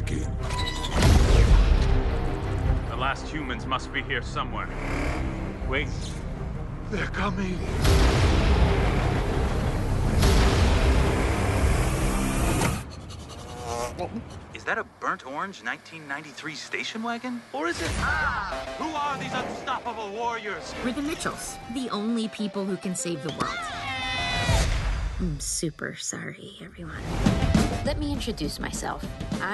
begin. The last humans must be here somewhere. Wait. They're coming. Is that a burnt orange 1993 station wagon? Or is it... Who are these unstoppable warriors? We're the Mitchells, the only people who can save the world. I'm super sorry, everyone. Let me introduce myself.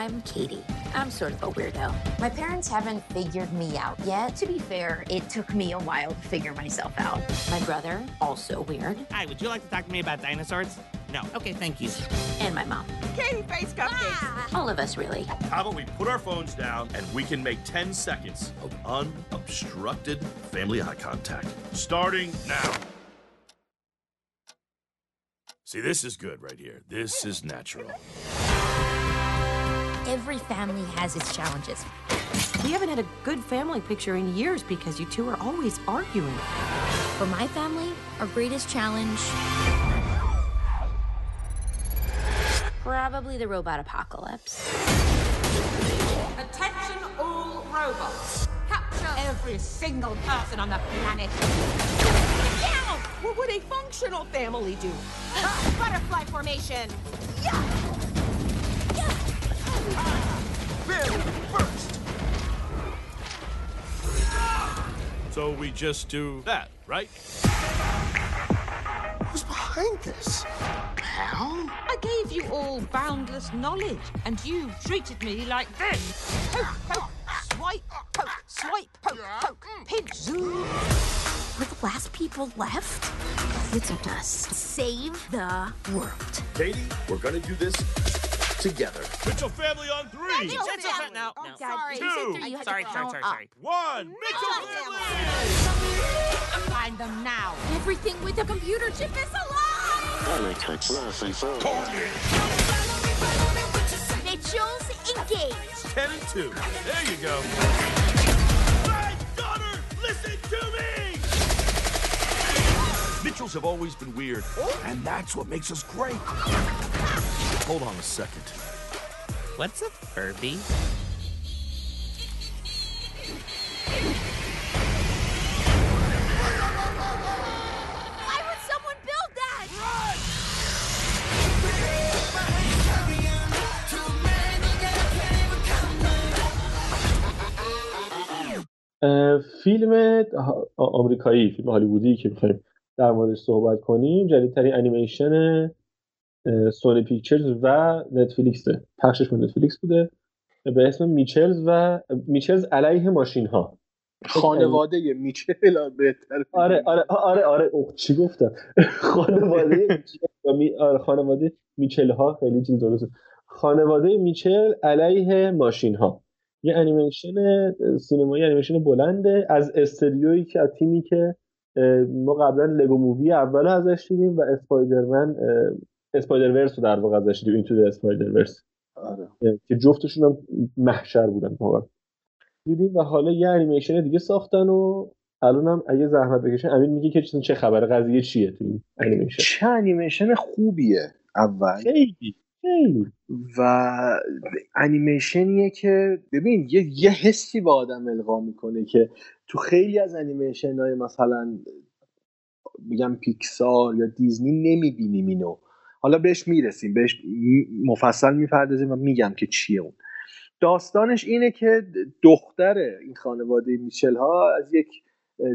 I'm Katie. I'm sort of a weirdo. My parents haven't figured me out yet. To be fair, it took me a while to figure myself out. My brother, also weird. Hi, would you like to talk to me about dinosaurs? No. Okay, thank you. And my mom. Katie face cupcakes. Ah! All of us, really. How about we put our phones down and we can make 10 seconds of unobstructed family eye contact. Starting now. See, this is good right here. This is natural. Every family has its challenges. We haven't had a good family picture in years because you two are always arguing. For my family, our greatest challenge... probably the robot apocalypse. Attention all robots. Capture every single person on the planet. Yeah! What would a functional family do? Butterfly formation. Yeah! Yeah! Bill first! So we just do that, right? Who's behind this? Pal? I gave you all boundless knowledge, and you treated me like this. Poke, poke, swipe, poke, poke, pinch, zoom. We're the last people left? It's on us. Save the world. Katie, we're gonna do this together. Mitchell family on three. Mitchell family. No, no. Sorry. Two. Sorry. One. Mitchell family. Find them now. Everything with a computer chip is alive. Mitchell's engaged. 10 and 2. There you go. My daughter, listen to me! Mitchells have always been weird, and that's what makes us great. Hold on a second. What's a Furby? فیلم آمریکایی، فیلم هالیوودی که می‌خوایم در موردش صحبت کنیم، جدیدترین انیمیشن سونی پیکچرز و نتفلیکس، پخشش به نتفلیکس بوده، به اسم میچلز و میچلز علیه ماشین‌ها. خانواده میچل بهتره. آره چی گفتم؟ خانواده میچل‌ها خیلی چیز درسته. خانواده میچل علیه ماشین‌ها. یه انیمیشن سینمایی، انیمیشن بلنده از استدیویی که از تیمی که ما قبلا لگو مووی اولو ازش دیدیم و اسپایدر ورس رو در واقع ازش دیدیم، این تو اسپایدر ورس. آره. که جفتشون هم محشر بودن واقعا. دیدیم و حالا یه انیمیشن دیگه ساختن و الانم اگه زحمت بکشن امین میگه که چه خبره، قضیه چیه تو این انیمیشن. چه انیمیشن خوبیه اول. و انیمیشنیه که ببین یه حسی با آدم القا میکنه که تو خیلی از انیمیشن‌های مثلا میگم پیکسار یا دیزنی نمیبینیم اینو. حالا بهش میرسیم، بهش مفصل میپردازیم و میگم که چیه اون. داستانش اینه که دختر این خانواده میچل ها از یک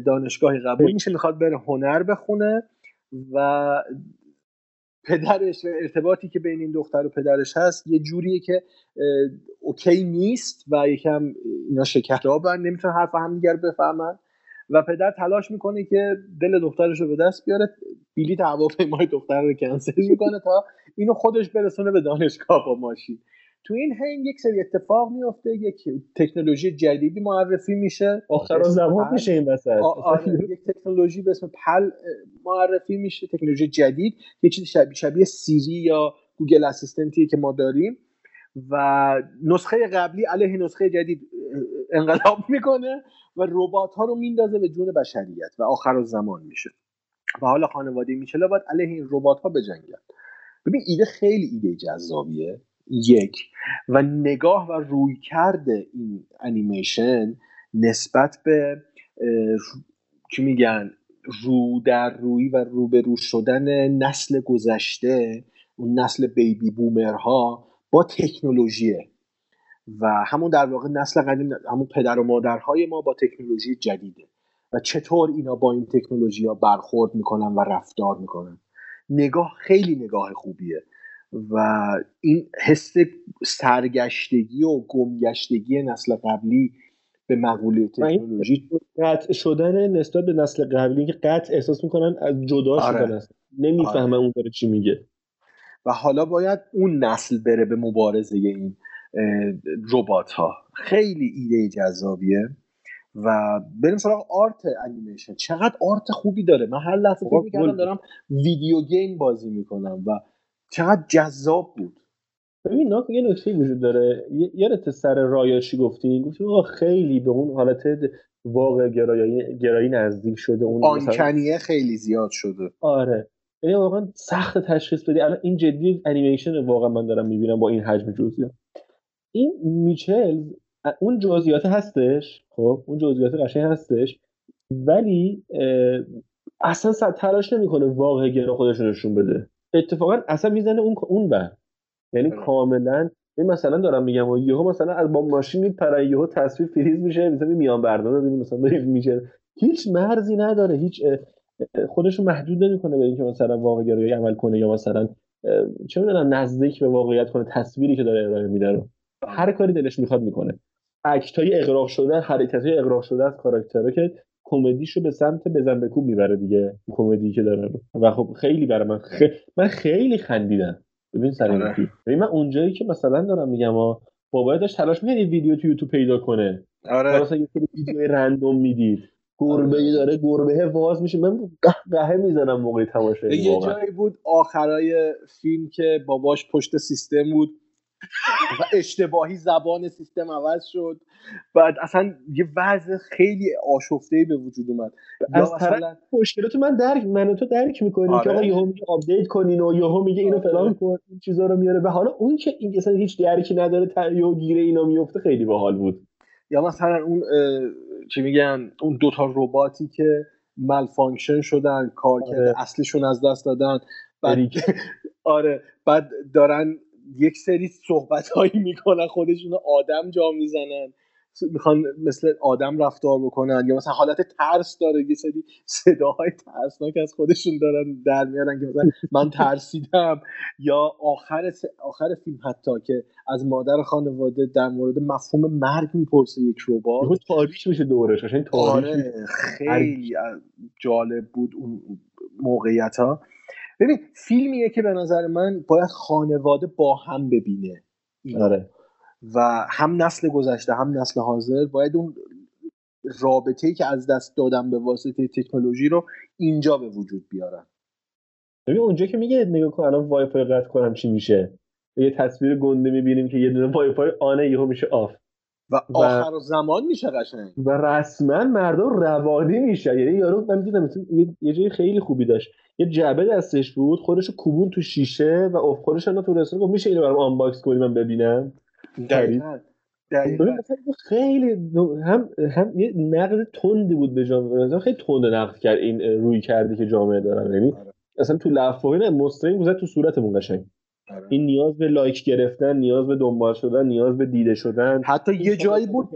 دانشگاهی قبول میشه، میخواد بره هنر بخونه و پدرش و ارتباطی که بین این دختر و پدرش هست یه جوریه که اوکی نیست و یکم اینا شکرابن، نمیتونن حرف همدیگه رو بفهمن و پدر تلاش میکنه که دل دخترش رو به دست بیاره، بلیط هواپیمای دختر رو کنسل میکنه تا اینو خودش برسونه به دانشگاه با ماشین. تو این هنگ یک سری اتفاق میفته، یک تکنولوژی جدیدی معرفی میشه، آخر زمان میشه این وسط یک تکنولوژی به اسم پل معرفی میشه، تکنولوژی جدید، یه چیز شبیه سیری یا گوگل اسیستنتی که ما داریم و نسخه قبلی علیه نسخه جدید انقلاب میکنه و ربات ها رو میندازه به جون بشریت و آخر زمان میشه و حالا خانواده میچلا باید علیه این ربات ها بجنگن. ببین ایده خیلی ایده جذابیه یک و نگاه و رویکرد این انیمیشن نسبت به که میگن رو در روی و روبرو شدن نسل گذشته، اون نسل بیبی بومرها با تکنولوژیه و همون در واقع نسل قدیم، همون پدر و مادرهای ما با تکنولوژی جدیده و چطور اینا با این تکنولوژی ها برخورد میکنن و رفتار میکنن. نگاه خیلی نگاه خوبیه و این حس سرگشتگی و گمگشتگی نسل قبلی به مقوله تکنولوژی، قطع شدن نسبت به نسل قبلی که قطع احساس میکنن از جدا شدن است، نمیفهمن اون داره چی میگه و حالا باید اون نسل بره به مبارزه این ربات ها. خیلی ایده جذابیه و بریم سراغ آرت انیمیشن. چقدر آرت خوبی داره، من هر لحظه فکر می‌کردم دارم ویدیو گیم بازی میکنم و چقدر جذاب بود. ببین نا یه نکته وجود داره، یادت سر رایاشی گفتیم آقا خیلی به اون حالت واقع گرایی نزدیک شده، اون آنکنیه خیلی زیاد شده. آره یعنی واقعا سخت تشخیص بدی. الان این جدی انیمیشن واقعا من دارم میبینم با این حجم جزئیات. این میچل اون جزئیات هستش، خب اون جزئیات قشنگ هستش، ولی اصلا تلاش نمیکنه واقع گرا خودش رو نشون بده، اتفاقا اصلا میزنه اون بر، یعنی کاملا این مثلا دارم میگم و یهو مثلا از با ماشین میپره یهو تصویر فریز میشه، مثلا میام بردار ببینید مثلا میشه، هیچ مرزی نداره، هیچ خودش رو محدود نمیکنه به اینکه مثلا واقع گرایی عمل کنه یا مثلا چه میدونم نزدیک به واقعیت کنه تصویری که داره ارائه میده رو. هر کاری دلش میخواد میکنه. اکتای اغراق شده، حرکتای اغراق شده از کاراکتره که کمدیشو به سمت بزن بکوب میبره دیگه، کمدی که داره و خب خیلی برای من من خیلی خندیدم. ببین سریعی ببین من اونجایی که مثلا دارم میگم بابا داشت تلاش میکنه ویدیو تو یوتیوب پیدا کنه، آره مثلا یه سری ویدیو رندوم میدید، گربه داره گربه واز میشه، من قهقه میزنم موقع تماشای. یه جایی بود آخرای فیلم که باباش پشت سیستم بود و اشتباهی زبان سیستم عوض شد، بعد اصلا یه وضع خیلی آشفته‌ای به وجود اومد. از طرف مشکلات من و تو درک می‌کنیم که آقا یهو میگه آپدیت کنین و یهو میگه اینو فلان کن، این چیزا رو میاره و حالا اون که این اصلا هیچ درکی نداره یهو گیره اینا میفته، خیلی باحال بود. یا مثلا اون چی میگن اون دوتا رباتی که مال فانکشن شدن، کارکرد اصلیشون از دست دادن، بعد آره بعد دارن یک سری صحبت‌هایی میکنن، خودشون آدم جا میزنن، میخوان مثل آدم رفتار بکنن، یا مثلا حالت ترس داره، یه سری صداهای ترسناک از خودشون دارن در میارن که مثلا من ترسیدم. یا آخر فیلم حتی که از مادر خانواده در مورد مفهوم مرگ میپرسه یک ربات، تاریک میشه دورش، قشنگ تاریک. خیلی جالب بود اون موقعیت‌ها. ببین فیلمیه که به نظر من باید خانواده با هم ببینه آره. و هم نسل گذشته هم نسل حاضر باید اون رابطه‌ای که از دست دادن به واسطه تکنولوژی رو اینجا به وجود بیارن. ببین اونجا که میگه نگاه کن الان وای فای قطع کنم چی میشه، یه تصویر گنده میبینیم که یه دونه وای فای آنه یهو میشه آف و آخر و زمان میشه قشنگ و رسما مردم روانی میشه. یعنی یارو من دیدم یه جای خیلی خوبی داشت، یه جعبه دستش بود، خودشو کوبون تو شیشه و اوف خودش اون تو رسون گفت میشه اینو برام آنباکس کنی من ببینم. دقیقاً دقیقاً خیلی هم یه نقد تندی بود به جامعه، خیلی تند نقد کرد این روی کردی که جامعه دارن، یعنی اصلا تو لفافه نه مستقیم گذاشت تو صورتمون قشنگ. این نیاز به لایک گرفتن، نیاز به دنبال شدن، نیاز به دیده شدن. حتی یه جایی بود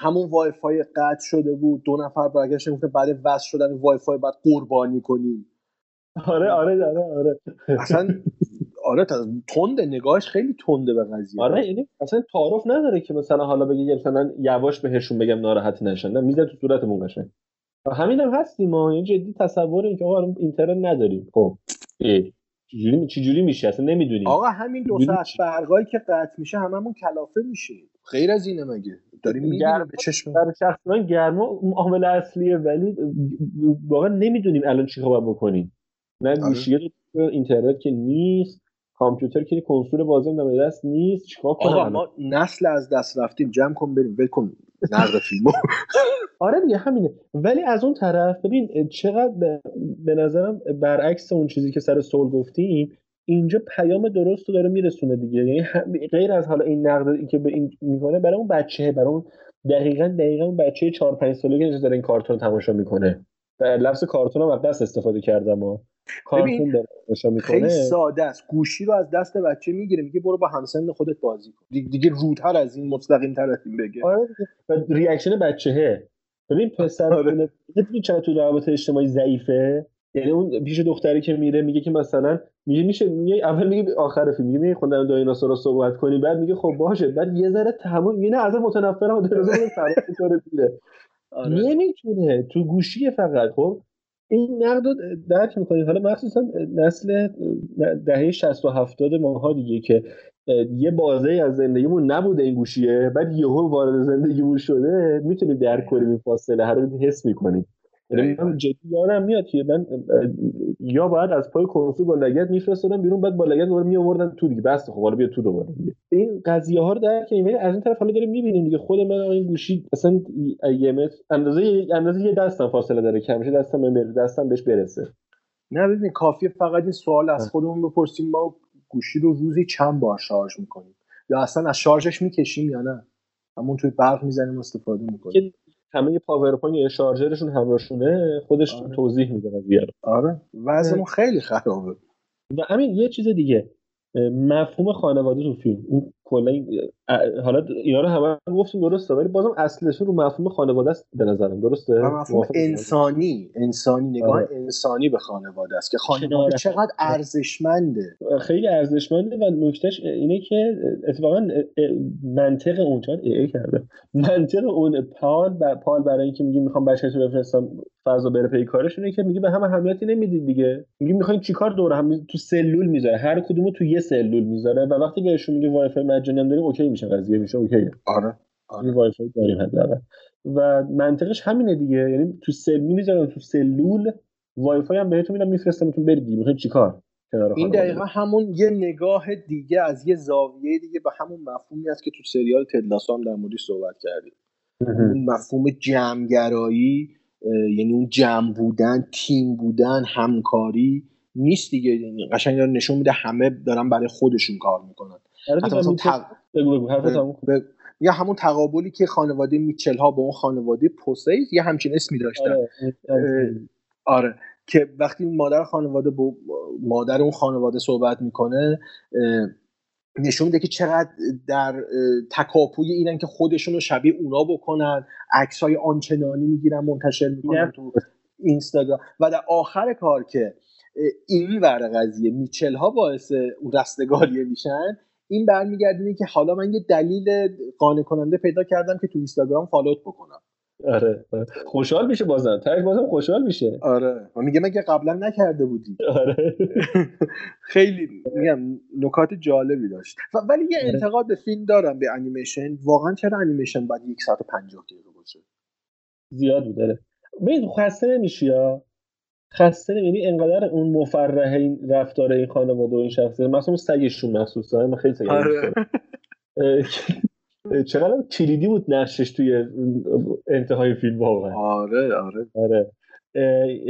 همون وای فای قطع شده بود، دو نفر برگشت گفتن بعد وصل شدن وای فای بعد قربانی کنیم. آره اصلا آره تنده، نگاهش خیلی تنده به قضیه. آره یعنی اصلا تعارف نداره که مثلا حالا بگه مثلا یواش بهشون بگم ناراحت نشن، نه میذاره تو صورتمون قشنگ. همینم هستیم ما، یعنی جدی تصور این که آقا اینترنت نداریم خب چجوری میشه اصلا نمیدونی. آقا همین دو ساعت برقایی که قطع میشه هممون کلافه میشیم، غیر از اینه مگه داریم میبینیم به چشم در شخصا گرما عامل اصلیه، ولی واقعا نمیدونیم الان چی کار بکنیم. نه گوشی اینترنت که نیست، کامپیوتر که کنسول بازی هم دست نیست، چیکار کنم؟ آقا ما نسل از دست رفتیم، جمع کن بریم ول کن نظر فیلمو. آره دیگه همینه. ولی از اون طرف ببین چقدر به نظرم برعکس اون چیزی که سر سول گفتیم، اینجا پیام درست رو داره میرسونه دیگه. یعنی غیر از حالا این نقد که به این میکنه، برای اون بچه، برای اون دقیقاً اون بچه 4 5 سالگی که اینجا داره این کارتون رو تماشا میکنه. لفظ کارتون هم از دست استفاده کردم و کارتون داره تماشا میکنه. خیلی ساده است. گوشی رو از دست بچه میگیره، میگه برو با همسن خودت بازی کن. دیگه رودتر از این، مستقیم‌تر از این بگه. آره، ریاکشن بچه‌ه. ببین پسرونه خیلی چرا تو روابط اجتماعی ضعیفه. یعنی اون پیش دختری که میره میگه که مثلا میگه اول میگه آخر فیلم میگه خودم دایناسورا صحبت کنی، بعد میگه خب باشه، بعد یه ذره تمام اینه از متنفرم در روز فردا کار میره. آره. نمیتونه، تو گوشی فقط. خب این نقد رو درک میکنید، حالا مخصوصا نسل دهه 60 و 70 ماها دیگه که یه بازه‌ای از زندگیمون نبوده این گوشیه، بعد یهو وارد زندگیمون شده، میتونید درک کنید این فاصله رو حس میکنید. یعنی من جدی یادم میاد که من یا باید از پای کنسول با لگد میفرستادم بیرون، بعد با لگد دوباره میآوردن تو دیگه، بس خب حالا بیا تو دوباره دیگه. این قضیه ها رو درک کنیم. از این طرف حالا داریم میبینیم دیگه، خود من این گوشی مثلا اندازه یه دستم فاصله داره، کمشه دستم بهش برسه. نه ببین، کافیه فقط این سوال از خودمون بپرسیم ما گوشی رو روزی چند بار شارژ میکنیم، یا اصلا از شارژش میکشیم یا نه، همون توی برق میزنیم استفاده میکنیم. همه پاورپوینت یا شارژرشون همراهشونه، خودش آره. توضیح میده قضیه رو. آره، وضعمون خیلی خرابه. و همین یه چیز دیگه، مفهوم خانواده تو فیلم، اون کلا حالا اینا رو همه گفتیم درسته، ولی بازم اصلش رو مفهوم خانواده است به نظرم. درسته، مفهوم انسانی، نگاه آره. انسانی به خانواده است که خانواده چقدر ارزشمنده، خیلی ارزشمنده. و نکتهش اینه که اتفاقا منطق اونجان کرده، منطق اون پال برای اینکه میگیم میخوام بچه‌تو بفرستم فضا بره پی کارش، اینه که میگه به هم اهمیتی نمیدید دیگه، میگیم میخواین چیکار دور هم تو سلول میذاره، هر کدومو تو یه سلول میذاره، و وقتی بهشون میگه وای فای مجانی هم داریم اوکی میشه، قضیه میشه اوکی. آره وای فای داریم حداقل. و منطقش همینه دیگه، یعنی تو سلول میذارن، تو سلول وای فای هم بهتون میدم میفرستمتون برید، میخواین چیکار؟ این دقیقا همون یه نگاه دیگه از یه زاویه دیگه به همون مفهومی است که تو سریال تدلاسا هم در موردش صحبت کردیم. اون مفهوم جمع‌گرایی، یعنی اون جمع بودن، تیم بودن، همکاری نیست دیگه. یعنی قشنگ داره نشون میده همه دارن برای خودشون کار میکنن. مثلا یا همون تقابلی که خانواده میچل ها با اون خانواده پوسیز یه همچین اسمی داشتن. آره، که وقتی مادر خانواده با مادر اون خانواده صحبت میکنه، نشون میده که چقدر در تکاپوی اینن که خودشون رو شبیه اونا بکنن، عکس‌های آنچنانی میگیرن منتشر میکنن تو اینستاگرام. و در آخر کار که این ور قضیه میچل ها باعث اون رستگاریه میشن، این برمیگردونه که حالا من یه دلیل قانع کننده پیدا کردم که تو اینستاگرام فالوت بکنم. آره، خوشحال میشه بازم، تایید بازم خوشحال میشه. آره، و میگه من که قبلا نکرده بودی. آره. خیلی میگم نکات جالبی داشت. ولی یه انتقاد به فیلم دارم، به انیمیشن. واقعا چرا انیمیشن باید 1 ساعت و 50 دقیقه باشه؟ زیاد بود. آره. ببین خسته نمیشی ها. خسته نمیشی، یعنی انقدر اون مفرحه این رفتار این خانواده و این شخصیت، مثلا سگشون مخصوصا، من خیلی سگم. آره. چقدر کلیدی بود نقشش توی انتهای فیلم واقعا. آره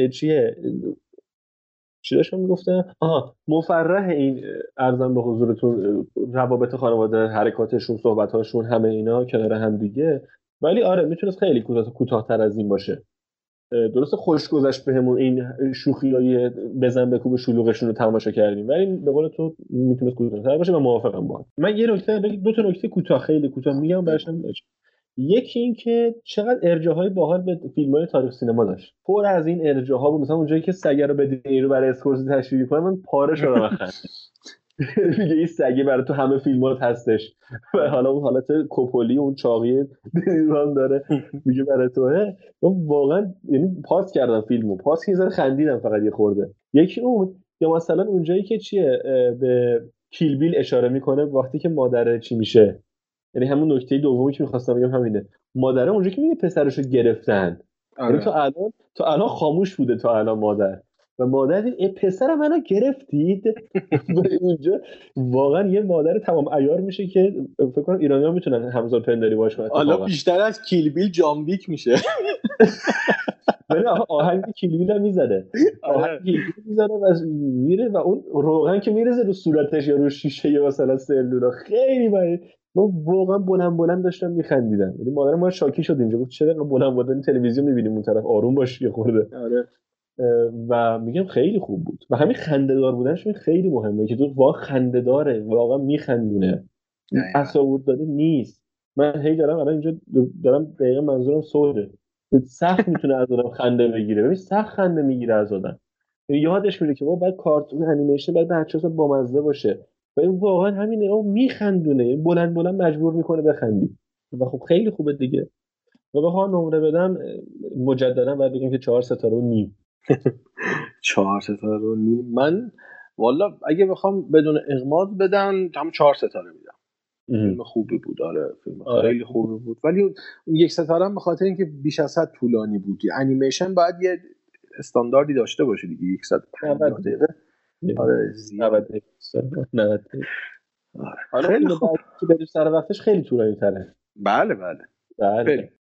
چی داشتم میگفتم؟ مفرح این عرضم به حضورتون روابط خانواده، حرکاتشون، صحبتاشون، همه اینا کنار هم دیگه. ولی آره میتونست خیلی کوتاه‌تر از این باشه. درسته خوش گذشت بهمون این شوخیای بزن بکوب شلوغشون رو تماشا کردیم، ولی به قول تو میتونه کوتاه‌تر باشه. من موافقم باهات. من یه نکته، دو تا نکته کوتاه، خیلی کوتاه میگم براشون. یکی این که چقدر ارجاهای باحال به فیلم‌های تاریخ سینما داشت، پر از این ارجاها بود. مثلا اونجایی که سگ رو به دنیرو برای اسکورسیزه تشبیه کنه، من پاره شدم از خنده. میگه این سگ برای تو همه فیلمات هستش، و حالا اون حالت کوپولی اون چاقی دنیرو هم داره، میگه برای توه. واقعا یعنی پاس کردم فیلمو، پاس کردم، خندیدم فقط یه خورده. یکی اون، یا مثلا اونجایی که چیه به کیل بیل اشاره میکنه وقتی که مادر چی میشه، یعنی همون نکته دومی که می‌خواستم بگم همینه، مادر اونجا که میگه پسرشو گرفتن. آره. یعنی تا الان خاموش بوده، تا الان مادر و مادر این پسر منو گرفتید و اونجا واقعا یه مادر تمام عیار میشه که فکر کنم ایرانی‌ها میتونن همزاد پنداری باش کنن. حالا بیشتر از کیل بیل جان ویک میشه. ولی آهنگ کیل بیل هم میزنه. آهنگ کیل بیل میزنه و میره و اون روغن که میرزه رو صورتش یا رو شیشه یا مثلا سلولا خیلی باید. ما واقعا بلند داشتم میخندیدم. یعنی مادر ما شاکی شد اینجا گفت چرا بلند تلویزیون میبینیم اون طرف آروم باش یه خورده. آره. و میگم خیلی خوب بود و همین خنده‌دار بودنش خیلی مهمه که تو واقعا خنده‌داره، واقعا میخندونه، اصابورد داده نیست. من هی دارم الان اینجا دارم دقیقه منظورم سوره سخت میتونه از آدم خنده بگیره. ببین سخت خنده میگیره از آدم، یادش میره که ما باید کارتون انیمیشن باید بچه‌ها بامزه باشه و این واقعا همین اون میخندونه، بلند مجبور میکنه بخندی و خب خیلی خوبه دیگه. و بخوام نمره بدم مجددا باید بگم که 4.5 4.5. من والا اگه بخوام بدون اغماض بدم هم 4 ستاره میدم. فیلم خوبی بود، آره فیلم خیلی خوبی بود، ولی اون 1 ستاره هم به خاطر اینکه بیش از حد طولانی بود. انیمیشن باید یه استانداردی داشته باشه دیگه، 150 دقیقه. آره 90 دقیقه. حالا خیلی خوب که بریم سر وقتش خیلی طولانی تره. بله.